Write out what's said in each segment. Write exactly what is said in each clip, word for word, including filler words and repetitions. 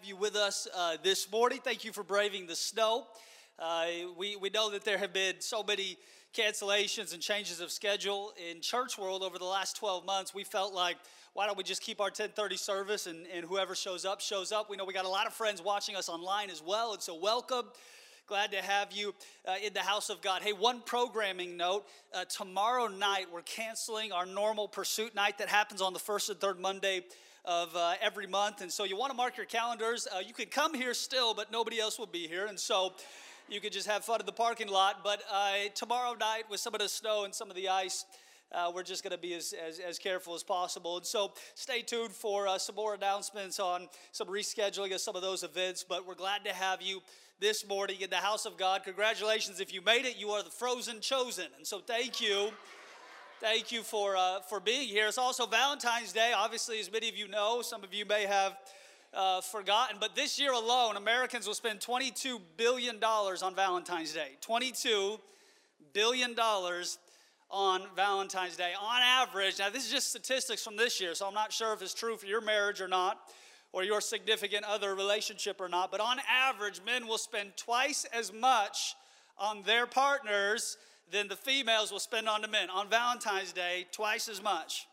have you with us uh, this morning. Thank you for braving the snow. Uh, we, we know that there have been so many cancellations and changes of schedule in church world over the last twelve months. We felt like, why don't we just keep our ten thirty service and, and whoever shows up, shows up. We know we got a lot of friends watching us online as well, and so welcome. Glad to have you uh, in the house of God. Hey, one programming note. Uh, tomorrow night, we're canceling our normal Pursuit night that happens on the first and third Monday of uh, every month. And so you want to mark your calendars. Uh, you can come here still, but nobody else will be here. And so you could just have fun in the parking lot. But uh, tomorrow night, with some of the snow and some of the ice, Uh, we're just going to be as, as, as careful as possible. And so stay tuned for uh, some more announcements on some rescheduling of some of those events. But we're glad to have you this morning in the house of God. Congratulations. If you made it, you are the frozen chosen. And so thank you. Thank you for, uh, for being here. It's also Valentine's Day. Obviously, as many of you know, some of you may have uh, forgotten. But this year alone, Americans will spend twenty-two billion dollars on Valentine's Day. twenty-two billion dollars. On Valentine's Day, on average. Now, this is just statistics from this year, so I'm not sure if it's true for your marriage or not, or your significant other relationship or not, but on average, men will spend twice as much on their partners than the females will spend on the men. On Valentine's Day, twice as much.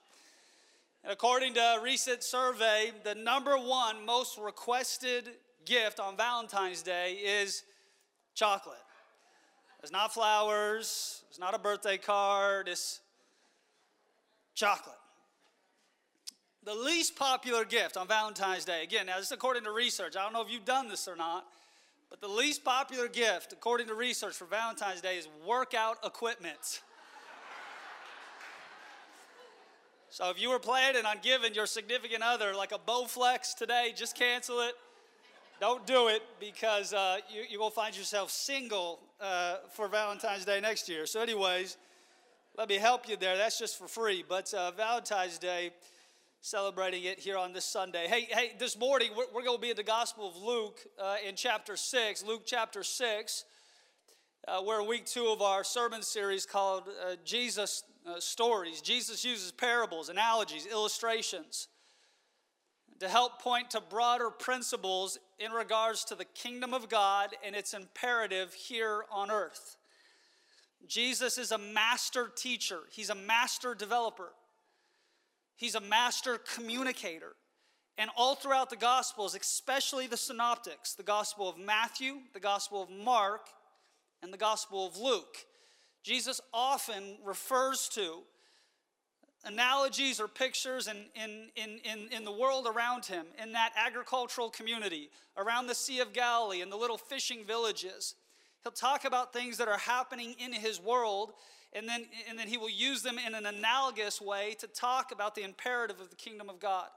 And according to a recent survey, the number one most requested gift on Valentine's Day is chocolate. It's not flowers, it's not a birthday card, it's chocolate. The least popular gift on Valentine's Day, again, now this is according to research. I don't know if you've done this or not, but the least popular gift, according to research, for Valentine's Day is workout equipment. So if you were planning on giving your significant other like a Bowflex today, just cancel it. Don't do it, because uh, you, you will find yourself single uh, for Valentine's Day next year. So anyways, let me help you there. That's just for free. But uh, Valentine's Day, celebrating it here on this Sunday. Hey, hey, this morning, we're, we're going to be in the Gospel of Luke uh, in chapter six, Luke chapter six. Uh, we're week two of our sermon series called uh, Jesus uh, Stories. Jesus uses parables, analogies, illustrations to help point to broader principles in regards to the kingdom of God and its imperative here on earth. Jesus is a master teacher. He's a master developer. He's a master communicator. And all throughout the Gospels, especially the Synoptics, the Gospel of Matthew, the Gospel of Mark, and the Gospel of Luke, Jesus often refers to analogies or pictures in, in, in, in, in the world around him, in that agricultural community, around the Sea of Galilee, in the little fishing villages. He'll talk about things that are happening in his world, and then, and then he will use them in an analogous way to talk about the imperative of the kingdom of God.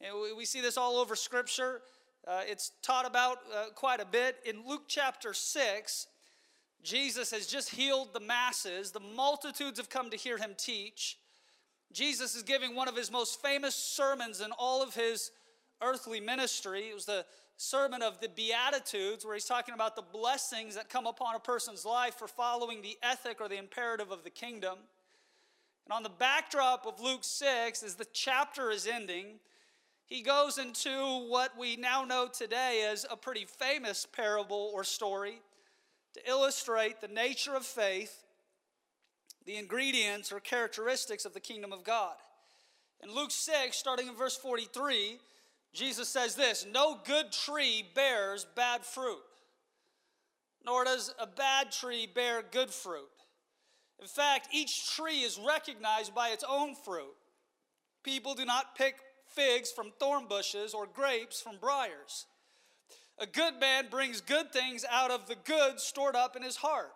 And we, we see this all over Scripture. Uh, it's taught about uh, quite a bit. In Luke chapter six, Jesus has just healed the masses. The multitudes have come to hear him teach. Jesus is giving one of his most famous sermons in all of his earthly ministry. It was the sermon of the Beatitudes, where he's talking about the blessings that come upon a person's life for following the ethic or the imperative of the kingdom. And on the backdrop of Luke six, as the chapter is ending, he goes into what we now know today as a pretty famous parable or story to illustrate the nature of faith, the ingredients or characteristics of the kingdom of God. In Luke six, starting in verse forty-three, Jesus says this: "No good tree bears bad fruit, nor does a bad tree bear good fruit. In fact, each tree is recognized by its own fruit. People do not pick figs from thorn bushes or grapes from briars. A good man brings good things out of the good stored up in his heart.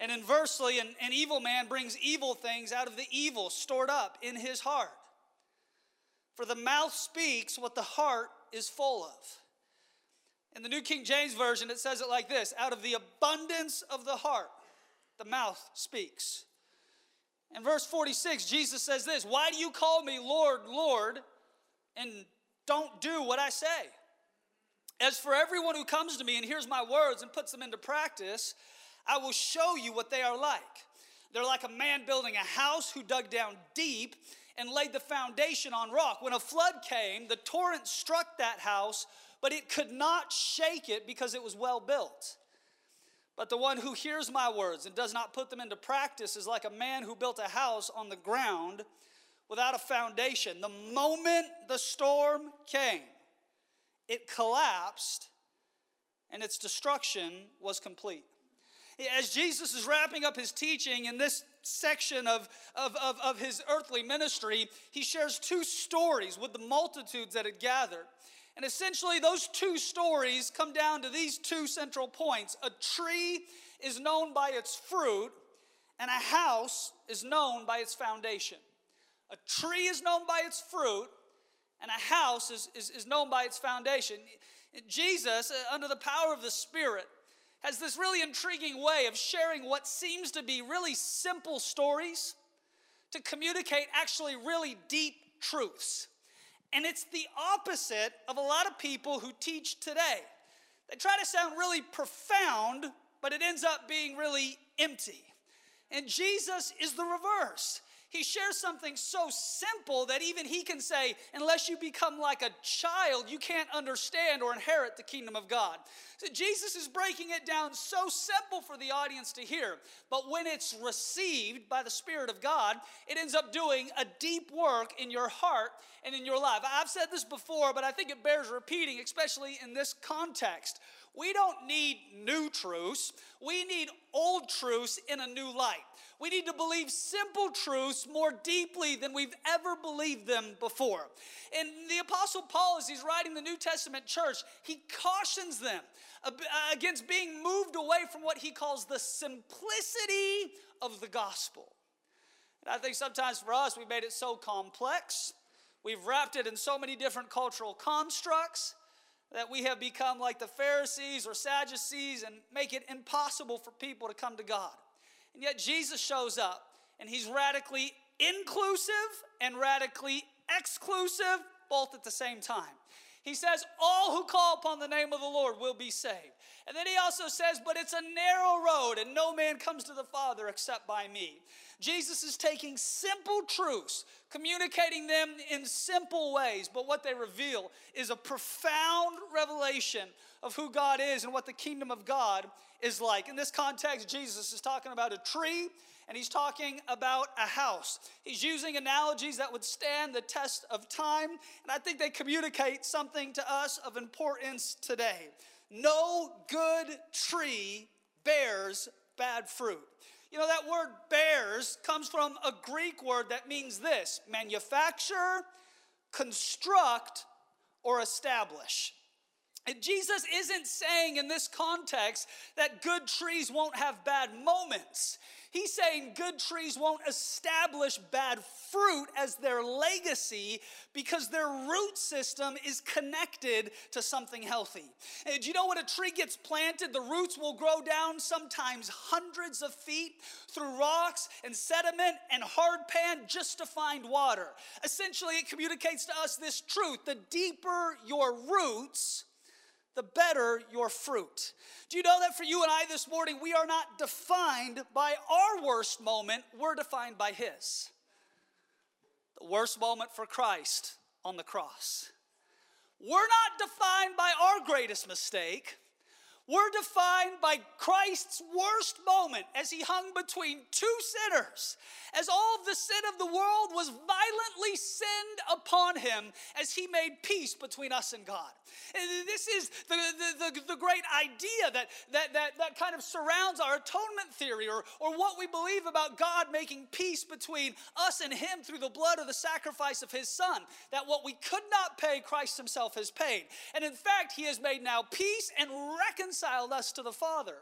And inversely, an, an evil man brings evil things out of the evil stored up in his heart. For the mouth speaks what the heart is full of." In the New King James Version, it says it like this: "Out of the abundance of the heart, the mouth speaks." In verse forty-six, Jesus says this: "Why do you call me Lord, Lord, and don't do what I say? As for everyone who comes to me and hears my words and puts them into practice, I will show you what they are like. They're like a man building a house who dug down deep and laid the foundation on rock. When a flood came, the torrent struck that house, but it could not shake it because it was well built. But the one who hears my words and does not put them into practice is like a man who built a house on the ground without a foundation. The moment the storm came, it collapsed and its destruction was complete. As Jesus is wrapping up his teaching in this section of, of, of, of his earthly ministry, he shares two stories with the multitudes that had gathered. And essentially those two stories come down to these two central points. A tree is known by its fruit, and a house is known by its foundation. A tree is known by its fruit, and a house is, is, is known by its foundation. Jesus, under the power of the Spirit, has this really intriguing way of sharing what seems to be really simple stories to communicate actually really deep truths. And it's the opposite of a lot of people who teach today. They try to sound really profound, but it ends up being really empty. And Jesus is the reverse. He shares something so simple that even he can say, unless you become like a child, you can't understand or inherit the kingdom of God. So Jesus is breaking it down so simple for the audience to hear. But when it's received by the Spirit of God, it ends up doing a deep work in your heart and in your life. I've said this before, but I think it bears repeating, especially in this context. We don't need new truths. We need old truths in a new light. We need to believe simple truths more deeply than we've ever believed them before. And the Apostle Paul, as he's writing the New Testament church, he cautions them against being moved away from what he calls the simplicity of the gospel. And I think sometimes for us, we've made it so complex. We've wrapped it in so many different cultural constructs that we have become like the Pharisees or Sadducees and make it impossible for people to come to God. And yet Jesus shows up and he's radically inclusive and radically exclusive, both at the same time. He says, all who call upon the name of the Lord will be saved. And then he also says, but it's a narrow road and no man comes to the Father except by me. Jesus is taking simple truths, communicating them in simple ways, but what they reveal is a profound revelation of who God is and what the kingdom of God is like. In this context, Jesus is talking about a tree and he's talking about a house. He's using analogies that would stand the test of time, and I think they communicate something to us of importance today. No good tree bears bad fruit. You know, that word bears comes from a Greek word that means this: manufacture, construct, or establish. And Jesus isn't saying in this context that good trees won't have bad moments. He's saying good trees won't establish bad fruit as their legacy because their root system is connected to something healthy. And do you know when a tree gets planted, the roots will grow down sometimes hundreds of feet through rocks and sediment and hard pan just to find water. Essentially, it communicates to us this truth: the deeper your roots, the better your fruit. Do you know that for you and I this morning, we are not defined by our worst moment, we're defined by His. The worst moment for Christ on the cross. We're not defined by our greatest mistake, we're defined by Christ's worst moment as He hung between two sinners, as all of the sin of the world was violently sinned upon Him as He made peace between us and God. And this is the, the, the, the great idea that, that, that, that kind of surrounds our atonement theory, or, or what we believe about God making peace between us and Him through the blood of the sacrifice of His Son, that what we could not pay, Christ Himself has paid. And in fact, He has made now peace and reconciliation reconciled us to the Father.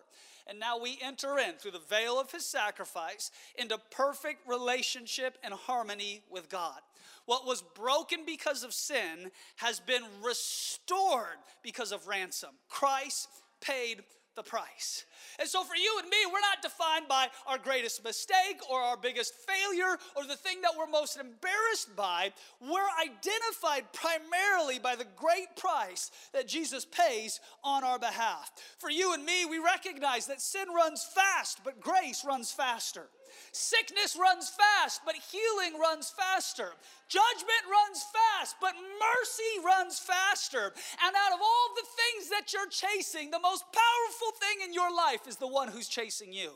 And now we enter in through the veil of His sacrifice into perfect relationship and harmony with God. What was broken because of sin has been restored because of ransom. Christ paid the price. And so for you and me, we're not defined by our greatest mistake or our biggest failure or the thing that we're most embarrassed by. We're identified primarily by the great price that Jesus pays on our behalf. For you and me, we recognize that sin runs fast, but grace runs faster. Sickness runs fast, but healing runs faster. Judgment runs fast, but mercy runs faster. And out of all the things that you're chasing, the most powerful thing in your life is the one who's chasing you.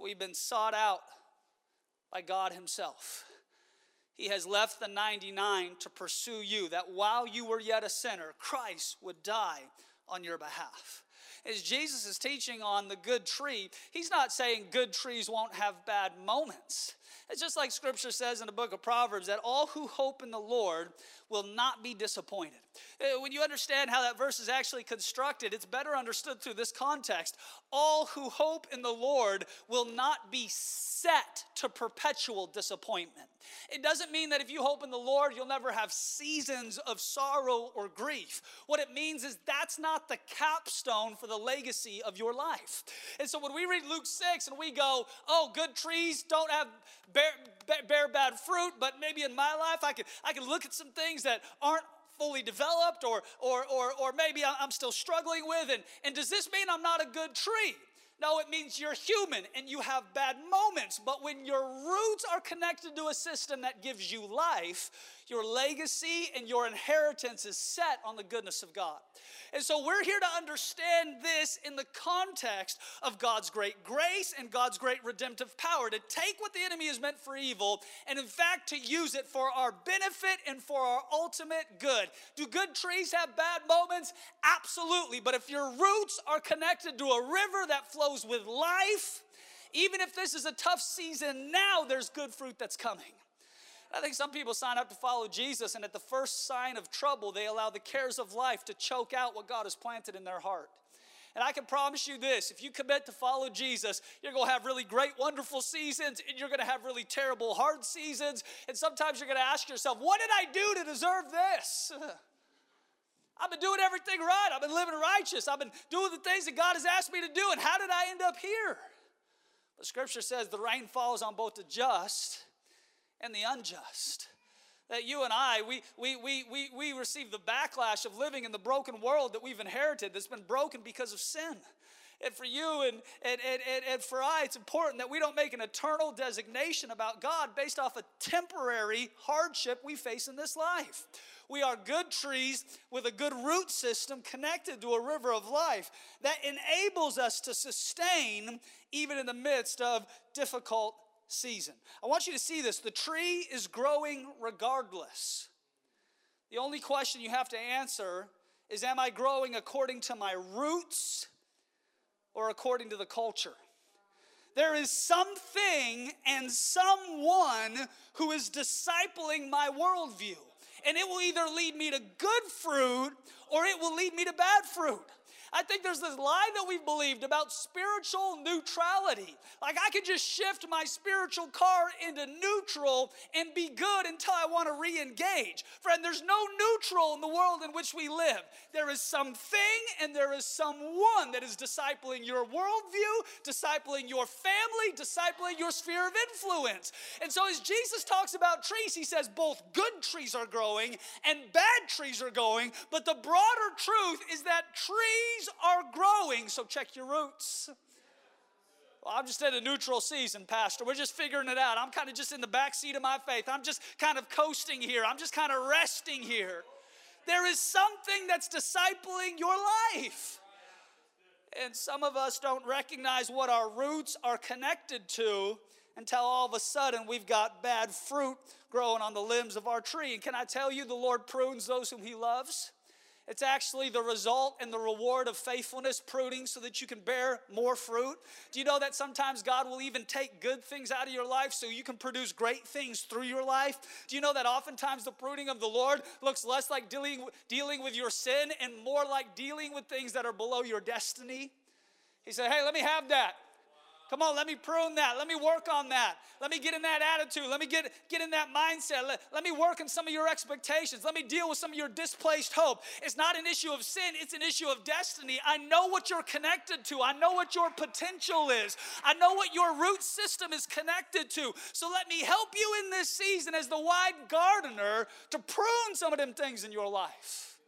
We've been sought out by God himself. He has left the ninety-nine to pursue you, that while you were yet a sinner, Christ would die on your behalf. As Jesus is teaching on the good tree, he's not saying good trees won't have bad moments. It's just like Scripture says in the book of Proverbs that all who hope in the Lord will not be disappointed. When you understand how that verse is actually constructed, it's better understood through this context. All who hope in the Lord will not be set to perpetual disappointment. It doesn't mean that if you hope in the Lord, you'll never have seasons of sorrow or grief. What it means is that's not the capstone for the legacy of your life. And so when we read Luke six and we go, oh, good trees don't have bear, bear, bear bad fruit, but maybe in my life I can, I can look at some things that aren't fully developed or, or, or, or maybe I'm still struggling with. And, and does this mean I'm not a good tree? No, it means you're human and you have bad moments. But when your roots are connected to a system that gives you life, your legacy and your inheritance is set on the goodness of God. And so we're here to understand this in the context of God's great grace and God's great redemptive power, to take what the enemy has meant for evil and, in fact, to use it for our benefit and for our ultimate good. Do good trees have bad moments? Absolutely. But if your roots are connected to a river that flows with life, even if this is a tough season now, there's good fruit that's coming. I think some people sign up to follow Jesus, and at the first sign of trouble, they allow the cares of life to choke out what God has planted in their heart. And I can promise you this, if you commit to follow Jesus, you're going to have really great, wonderful seasons, and you're going to have really terrible, hard seasons. And sometimes you're going to ask yourself, what did I do to deserve this? I've been doing everything right. I've been living righteous. I've been doing the things that God has asked me to do, and how did I end up here? But Scripture says the rain falls on both the just and the unjust. That you and I, we, we, we, we, we receive the backlash of living in the broken world that we've inherited, that's been broken because of sin. And for you and, and, and, and for I, it's important that we don't make an eternal designation about God based off a temporary hardship we face in this life. We are good trees with a good root system connected to a river of life that enables us to sustain even in the midst of difficult season. I want you to see this. The tree is growing regardless. The only question you have to answer is, am I growing according to my roots or according to the culture? There is something and someone who is discipling my worldview, and it will either lead me to good fruit or it will lead me to bad fruit. I think there's this lie that we've believed about spiritual neutrality. Like, I could just shift my spiritual car into neutral and be good until I want to re-engage. Friend, there's no neutral in the world in which we live. There is something and there is someone that is discipling your worldview, discipling your family, discipling your sphere of influence. And so as Jesus talks about trees, he says both good trees are growing and bad trees are going, but the broader truth is that trees are growing, so check your roots. Well, I'm just in a neutral season, Pastor. We're just figuring it out. I'm kind of just in the backseat of my faith. I'm just kind of coasting here. I'm just kind of resting here. There is something that's discipling your life. And some of us don't recognize what our roots are connected to until all of a sudden we've got bad fruit growing on the limbs of our tree. And can I tell you, the Lord prunes those whom he loves. It's actually the result and the reward of faithfulness, pruning so that you can bear more fruit. Do you know that sometimes God will even take good things out of your life so you can produce great things through your life? Do you know that oftentimes the pruning of the Lord looks less like dealing, dealing with your sin and more like dealing with things that are below your destiny? He said, hey, let me have that. Come on, let me prune that. Let me work on that. Let me get in that attitude. Let me get, get in that mindset. Let, let me work on some of your expectations. Let me deal with some of your displaced hope. It's not an issue of sin. It's an issue of destiny. I know what you're connected to. I know what your potential is. I know what your root system is connected to. So let me help you in this season as the wide gardener to prune some of them things in your life.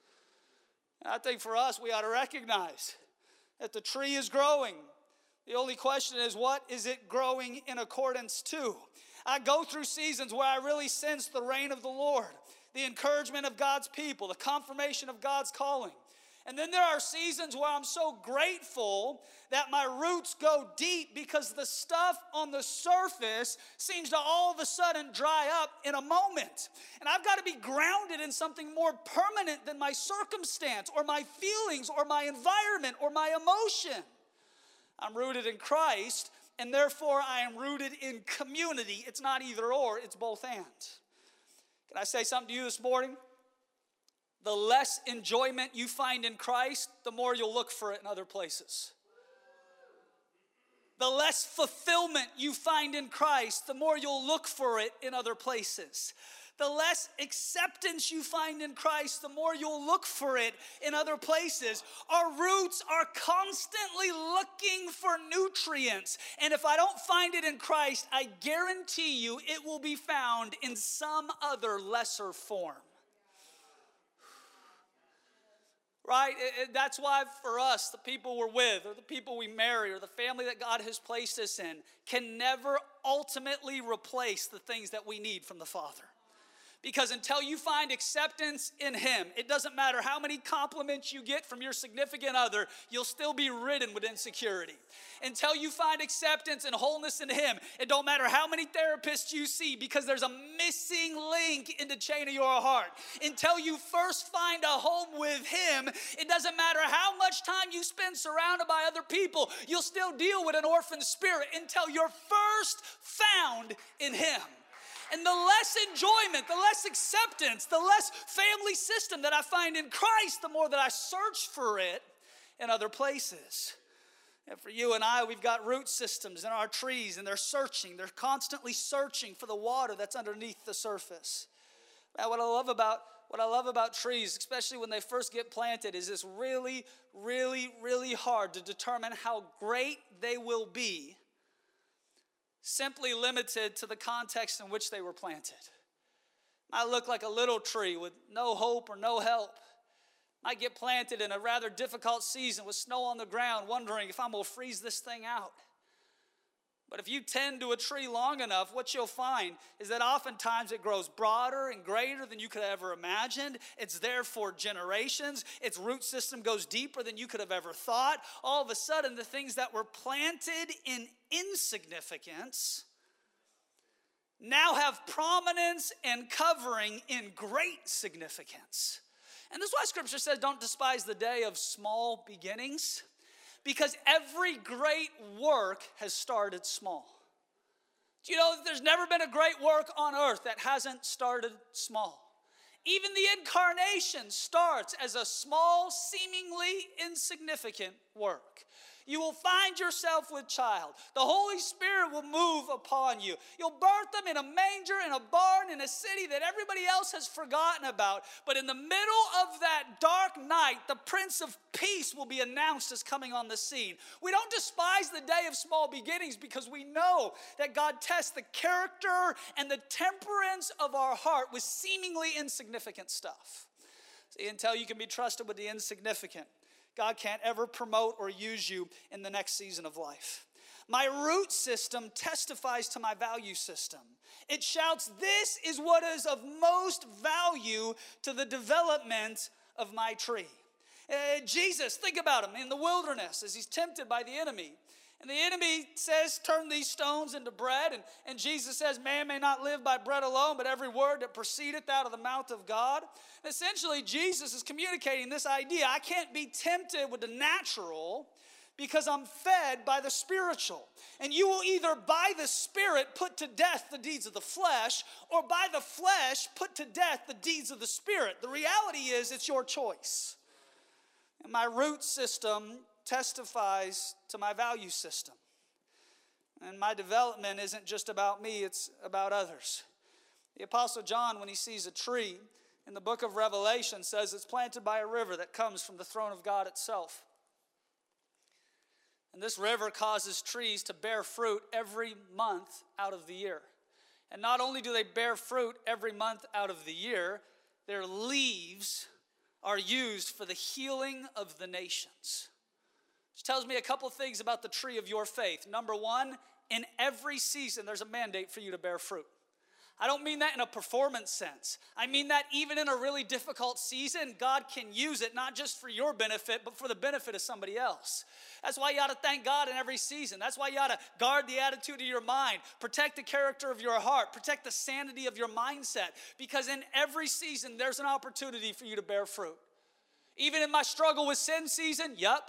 And I think for us, we ought to recognize that the tree is growing. The only question is, what is it growing in accordance to? I go through seasons where I really sense the reign of the Lord, the encouragement of God's people, the confirmation of God's calling. And then there are seasons where I'm so grateful that my roots go deep because the stuff on the surface seems to all of a sudden dry up in a moment. And I've got to be grounded in something more permanent than my circumstance or my feelings or my environment or my emotion. I'm rooted in Christ, and therefore I am rooted in community. It's not either or, it's both and. Can I say something to you this morning? The less enjoyment you find in Christ, the more you'll look for it in other places. The less fulfillment you find in Christ, the more you'll look for it in other places. The less acceptance you find in Christ, the more you'll look for it in other places. Our roots are constantly looking for nutrients. And if I don't find it in Christ, I guarantee you it will be found in some other lesser form. Right? That's why for us, the people we're with, or the people we marry, or the family that God has placed us in, can never ultimately replace the things that we need from the Father. Because until you find acceptance in Him, it doesn't matter how many compliments you get from your significant other, you'll still be ridden with insecurity. Until you find acceptance and wholeness in Him, it don't matter how many therapists you see, because there's a missing link in the chain of your heart. Until you first find a home with Him, it doesn't matter how much time you spend surrounded by other people, you'll still deal with an orphan spirit until you're first found in Him. And the less enjoyment, the less acceptance, the less family system that I find in Christ, the more that I search for it in other places. And for you and I, we've got root systems in our trees, and they're searching. They're constantly searching for the water that's underneath the surface. Now, what I love about what I love about trees, especially when they first get planted, is it's really, really, really hard to determine how great they will be, simply limited to the context in which they were planted. I look like a little tree with no hope or no help. I get planted in a rather difficult season with snow on the ground, wondering if I'm going to freeze this thing out. But if you tend to a tree long enough, what you'll find is that oftentimes it grows broader and greater than you could have ever imagined. It's there for generations. Its root system goes deeper than you could have ever thought. All of a sudden, the things that were planted in insignificance now have prominence and covering in great significance. And this is why Scripture says, don't despise the day of small beginnings, because every great work has started small. Do you know that there's never been a great work on earth that hasn't started small? Even the incarnation starts as a small, seemingly insignificant work. You will find yourself with child. The Holy Spirit will move upon you. You'll birth them in a manger, in a barn, in a city that everybody else has forgotten about. But in the middle of that dark night, the Prince of Peace will be announced as coming on the scene. We don't despise the day of small beginnings, because we know that God tests the character and the temperance of our heart with seemingly insignificant stuff. See, until you can be trusted with the insignificant, God can't ever promote or use you in the next season of life. My root system testifies to my value system. It shouts, this is what is of most value to the development of my tree. Uh, Jesus, think about him in the wilderness as he's tempted by the enemy. And the enemy says, turn these stones into bread. And, and Jesus says, man may not live by bread alone, but every word that proceedeth out of the mouth of God. And essentially, Jesus is communicating this idea. I can't be tempted with the natural because I'm fed by the spiritual. And you will either by the Spirit put to death the deeds of the flesh, or by the flesh put to death the deeds of the Spirit. The reality is, it's your choice. And my root system testifies to my value system. And my development isn't just about me, it's about others. The Apostle John, when he sees a tree in the book of Revelation, says it's planted by a river that comes from the throne of God itself. And this river causes trees to bear fruit every month out of the year. And not only do they bear fruit every month out of the year, their leaves are used for the healing of the nations. She tells me a couple things about the tree of your faith. Number one, in every season, there's a mandate for you to bear fruit. I don't mean that in a performance sense. I mean that even in a really difficult season, God can use it, not just for your benefit, but for the benefit of somebody else. That's why you ought to thank God in every season. That's why you ought to guard the attitude of your mind, protect the character of your heart, protect the sanity of your mindset, because in every season, there's an opportunity for you to bear fruit. Even in my struggle with sin season, yep.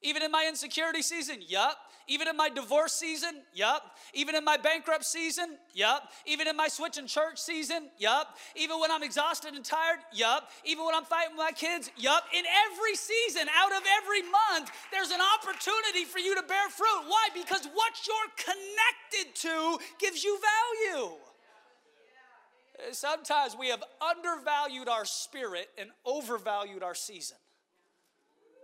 Even in my insecurity season, yup. Even in my divorce season, yup. Even in my bankrupt season, yup. Even in my switching church season, yup. Even when I'm exhausted and tired, yup. Even when I'm fighting with my kids, yup. In every season, out of every month, there's an opportunity for you to bear fruit. Why? Because what you're connected to gives you value. Sometimes we have undervalued our spirit and overvalued our season.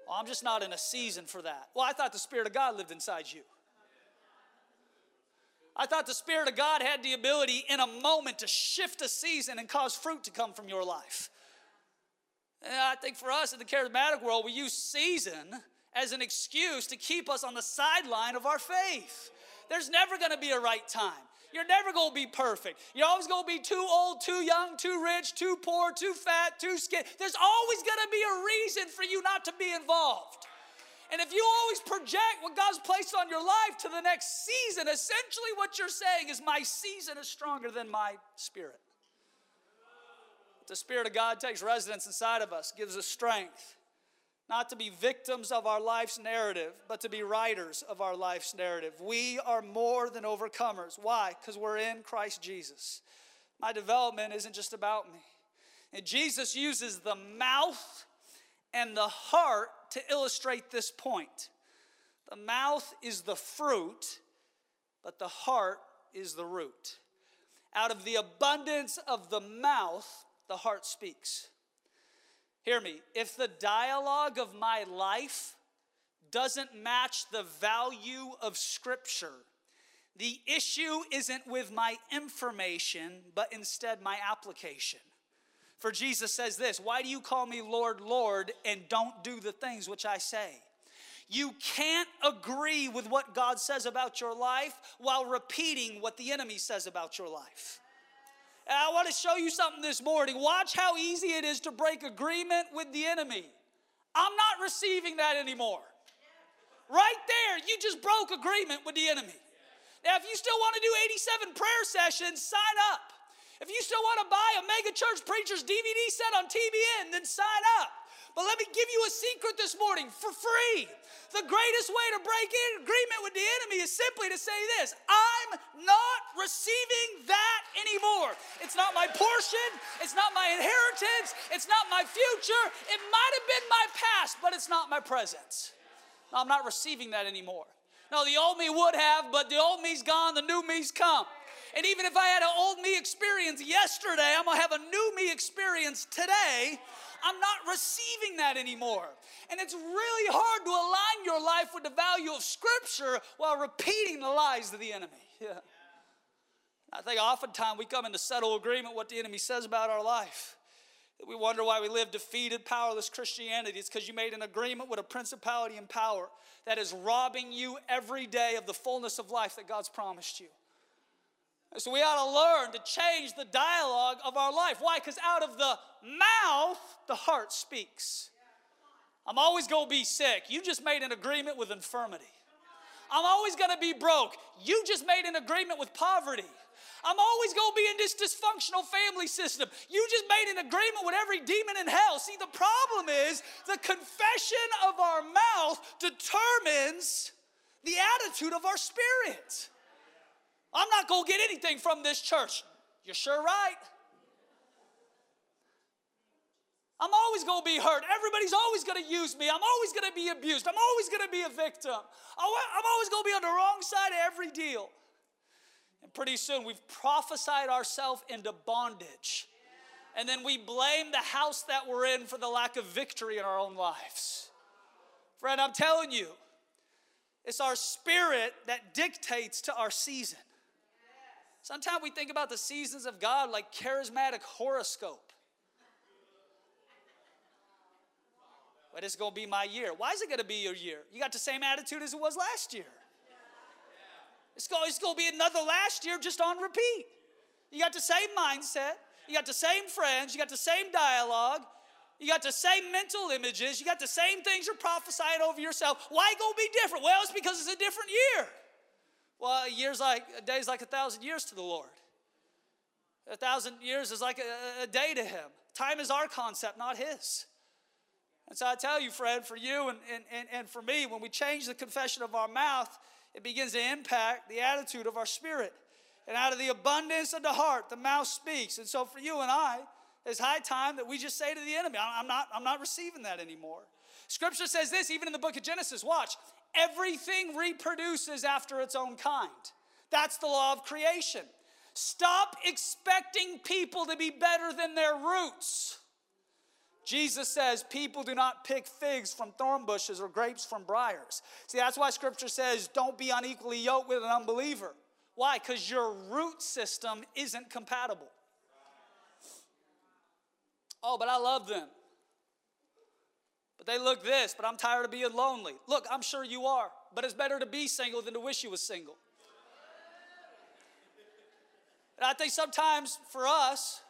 Well, I'm just not in a season for that. Well, I thought the Spirit of God lived inside you. I thought the Spirit of God had the ability in a moment to shift a season and cause fruit to come from your life. And I think for us in the charismatic world, we use season as an excuse to keep us on the sideline of our faith. There's never going to be a right time. You're never going to be perfect. You're always going to be too old, too young, too rich, too poor, too fat, too skinny. There's always going to be a reason for you not to be involved. And if you always project what God's placed on your life to the next season, essentially what you're saying is my season is stronger than my spirit. The Spirit of God takes residence inside of us, gives us strength, not to be victims of our life's narrative, but to be writers of our life's narrative. We are more than overcomers. Why? Because we're in Christ Jesus. My development isn't just about me. And Jesus uses the mouth and the heart to illustrate this point. The mouth is the fruit, but the heart is the root. Out of the abundance of the mouth, the heart speaks. Hear me, if the dialogue of my life doesn't match the value of Scripture, the issue isn't with my information, but instead my application. For Jesus says this, why do you call me Lord, Lord, and don't do the things which I say? You can't agree with what God says about your life while repeating what the enemy says about your life. And I want to show you something this morning. Watch how easy it is to break agreement with the enemy. I'm not receiving that anymore. Right there, you just broke agreement with the enemy. Now, if you still want to do eighty-seven prayer sessions, sign up. If you still want to buy a mega church preacher's D V D set on T B N, then sign up. But let me give you a secret this morning for free. The greatest way to break in agreement with the enemy is simply to say this, I'm not receiving that anymore. It's not my portion. It's not my inheritance. It's not my future. It might have been my past, but it's not my presence. No, I'm not receiving that anymore. No, the old me would have, but the old me's gone, the new me's come. And even if I had an old me experience yesterday, I'm going to have a new me experience today. I'm not receiving that anymore. And it's really hard to align your life with the value of Scripture while repeating the lies of the enemy. Yeah. I think oftentimes we come into subtle agreement with what the enemy says about our life. We wonder why we live defeated, powerless Christianity. It's because you made an agreement with a principality and power that is robbing you every day of the fullness of life that God's promised you. So we ought to learn to change the dialogue of our life. Why? Because out of the mouth, the heart speaks. I'm always going to be sick. You just made an agreement with infirmity. I'm always going to be broke. You just made an agreement with poverty. I'm always going to be in this dysfunctional family system. You just made an agreement with every demon in hell. See, the problem is the confession of our mouth determines the attitude of our spirit. I'm not going to get anything from this church. You're sure right. I'm always going to be hurt. Everybody's always going to use me. I'm always going to be abused. I'm always going to be a victim. I'm always going to be on the wrong side of every deal. And pretty soon we've prophesied ourselves into bondage. And then we blame the house that we're in for the lack of victory in our own lives. Friend, I'm telling you, it's our spirit that dictates to our season. Sometimes we think about the seasons of God like charismatic horoscope. But it's going to be my year. Why is it going to be your year? You got the same attitude as it was last year. It's going to be another last year just on repeat. You got the same mindset. You got the same friends. You got the same dialogue. You got the same mental images. You got the same things you're prophesying over yourself. Why go be different? Well, it's because it's a different year. Well, a year's like, a day's like a thousand years to the Lord. A thousand years is like a, a day to him. Time is our concept, not his. And so I tell you, friend, for you and, and, and for me, when we change the confession of our mouth, it begins to impact the attitude of our spirit. And out of the abundance of the heart, the mouth speaks. And so for you and I, it's high time that we just say to the enemy, I'm not, I'm not receiving that anymore. Scripture says this, even in the book of Genesis, watch. Everything reproduces after its own kind. That's the law of creation. Stop expecting people to be better than their roots. Jesus says people do not pick figs from thorn bushes or grapes from briars. See, that's why Scripture says don't be unequally yoked with an unbeliever. Why? Because your root system isn't compatible. Oh, but I love them. But they look this, but I'm tired of being lonely. Look, I'm sure you are, but it's better to be single than to wish you was single. And I think sometimes for us,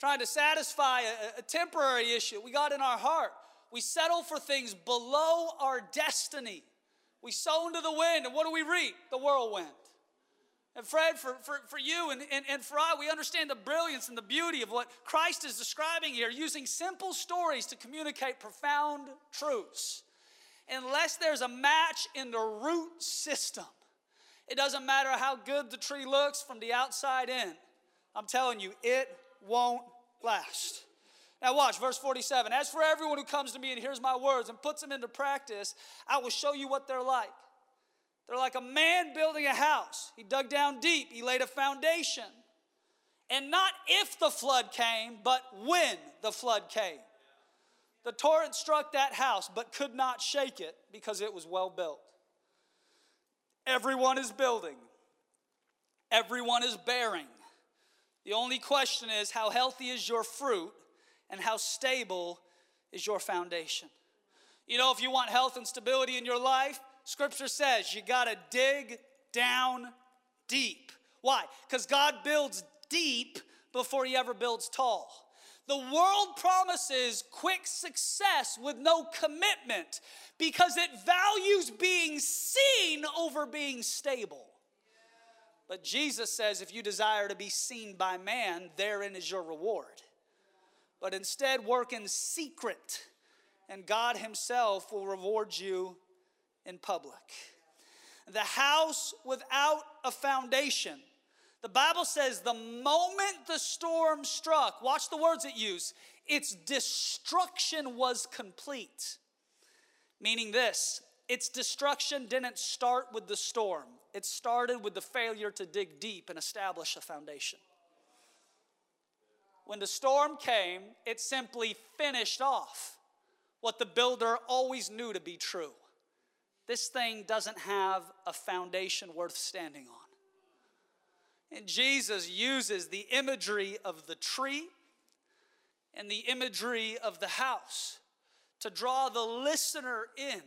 trying to satisfy a, a temporary issue we got in our heart, we settle for things below our destiny. We sow into the wind, and what do we reap? The whirlwind. And Fred, for, for, for you and, and, and for I, we understand the brilliance and the beauty of what Christ is describing here, using simple stories to communicate profound truths. Unless there's a match in the root system, it doesn't matter how good the tree looks from the outside in. I'm telling you, it won't last. Now watch, verse forty-seven. As for everyone who comes to me and hears my words and puts them into practice, I will show you what they're like. They're like a man building a house. He dug down deep. He laid a foundation. And not if the flood came, but when the flood came. The torrent struck that house, but could not shake it because it was well built. Everyone is building. Everyone is bearing. The only question is, how healthy is your fruit and how stable is your foundation? You know, if you want health and stability in your life, Scripture says you got to dig down deep. Why? Because God builds deep before he ever builds tall. The world promises quick success with no commitment because it values being seen over being stable. But Jesus says if you desire to be seen by man, therein is your reward. But instead work in secret, and God himself will reward you in public. The house without a foundation. The Bible says the moment the storm struck, watch the words it used, its destruction was complete. Meaning this, its destruction didn't start with the storm. It started with the failure to dig deep and establish a foundation. When the storm came, it simply finished off what the builder always knew to be true. This thing doesn't have a foundation worth standing on. And Jesus uses the imagery of the tree and the imagery of the house to draw the listener in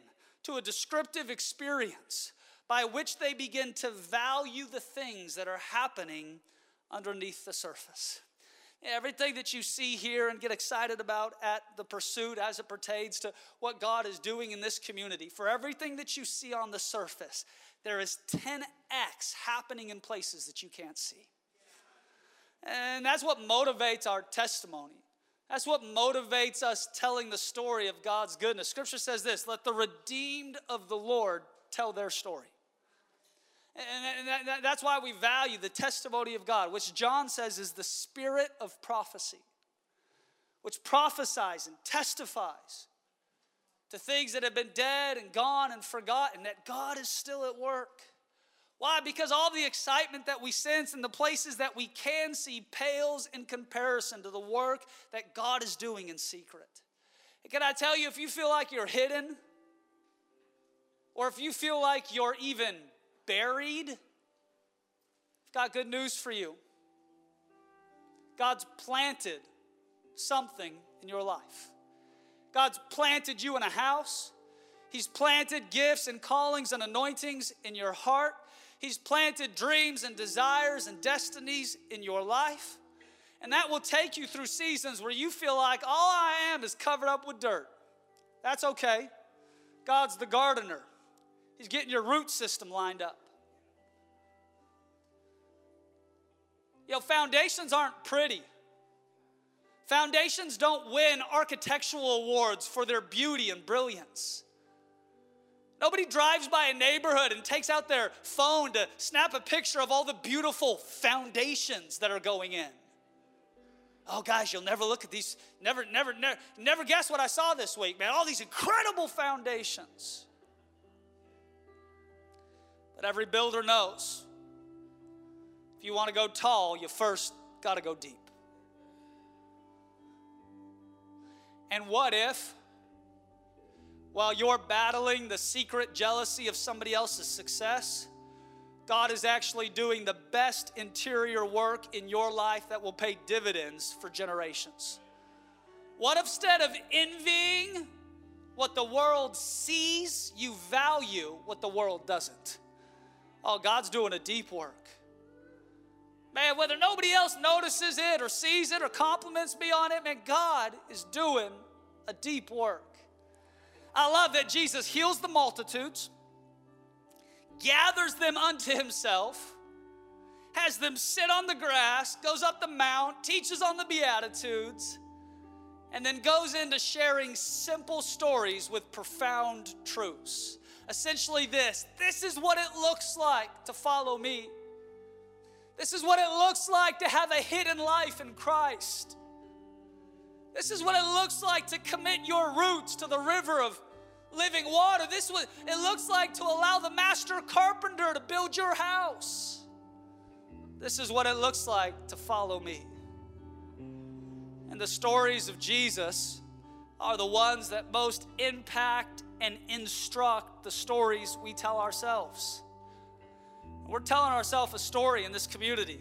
to a descriptive experience by which they begin to value the things that are happening underneath the surface. Everything that you see here and get excited about at The Pursuit as it pertains to what God is doing in this community, for everything that you see on the surface, there is ten X happening in places that you can't see. And that's what motivates our testimony. That's what motivates us telling the story of God's goodness. Scripture says this, let the redeemed of the Lord tell their story. And that's why we value the testimony of God, which John says is the spirit of prophecy, which prophesies and testifies to things that have been dead and gone and forgotten, that God is still at work. Why? Because all the excitement that we sense in the places that we can see pales in comparison to the work that God is doing in secret. And can I tell you, if you feel like you're hidden, or if you feel like you're even buried, I've got good news for you. God's planted something in your life. God's planted you in a house. He's planted gifts and callings and anointings in your heart. He's planted dreams and desires and destinies in your life. And that will take you through seasons where you feel like all I am is covered up with dirt. That's okay. God's the gardener. He's getting your root system lined up. You know, foundations aren't pretty. Foundations don't win architectural awards for their beauty and brilliance. Nobody drives by a neighborhood and takes out their phone to snap a picture of all the beautiful foundations that are going in. Oh, guys, you'll never look at these, never, never, never, never guess what I saw this week, man. All these incredible foundations. But every builder knows if you want to go tall, you first got to go deep. And what if, while you're battling the secret jealousy of somebody else's success, God is actually doing the best interior work in your life that will pay dividends for generations? What if instead of envying what the world sees, you value what the world doesn't? Oh, God's doing a deep work. Man, whether nobody else notices it or sees it or compliments me on it, man, God is doing a deep work. I love that Jesus heals the multitudes, gathers them unto himself, has them sit on the grass, goes up the mount, teaches on the Beatitudes, and then goes into sharing simple stories with profound truths. Essentially this, this is what it looks like to follow me. This is what it looks like to have a hidden life in Christ. This is what it looks like to commit your roots to the river of living water. This is what it looks like to allow the master carpenter to build your house. This is what it looks like to follow me. And the stories of Jesus are the ones that most impact and instruct the stories we tell ourselves. We're telling ourselves a story in this community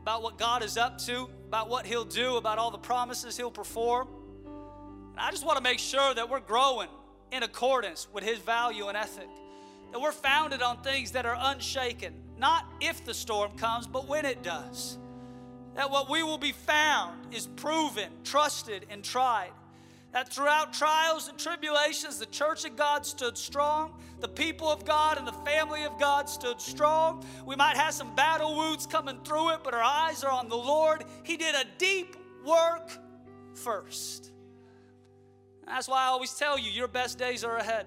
about what God is up to, about what he'll do, about all the promises he'll perform. And I just want to make sure that we're growing in accordance with his value and ethic, that we're founded on things that are unshaken, not if the storm comes, but when it does, that what we will be found is proven, trusted, and tried, that throughout trials and tribulations, the church of God stood strong, the people of God and the family of God stood strong. We might have some battle wounds coming through it, but our eyes are on the Lord. He did a deep work first. And that's why I always tell you, your best days are ahead.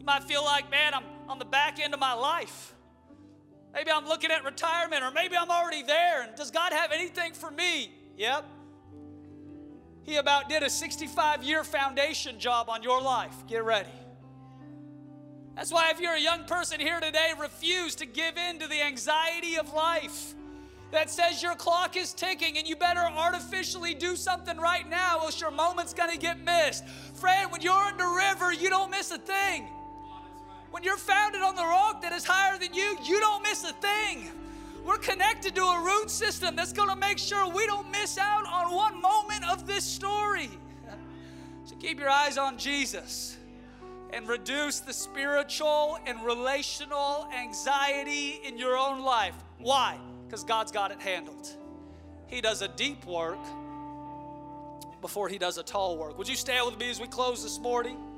You might feel like, man, I'm on the back end of my life. Maybe I'm looking at retirement, or maybe I'm already there, and does God have anything for me? Yep. He about did a sixty-five year foundation job on your life. Get ready. That's why if you're a young person here today, refuse to give in to the anxiety of life that says your clock is ticking and you better artificially do something right now or else your moment's going to get missed. Friend, when you're in the river, you don't miss a thing. When you're founded on the rock that is higher than you, you don't miss a thing. We're connected to a root system that's going to make sure we don't miss out on one moment of this story. So keep your eyes on Jesus and reduce the spiritual and relational anxiety in your own life. Why? Because God's got it handled. He does a deep work before he does a tall work. Would you stand with me as we close this morning?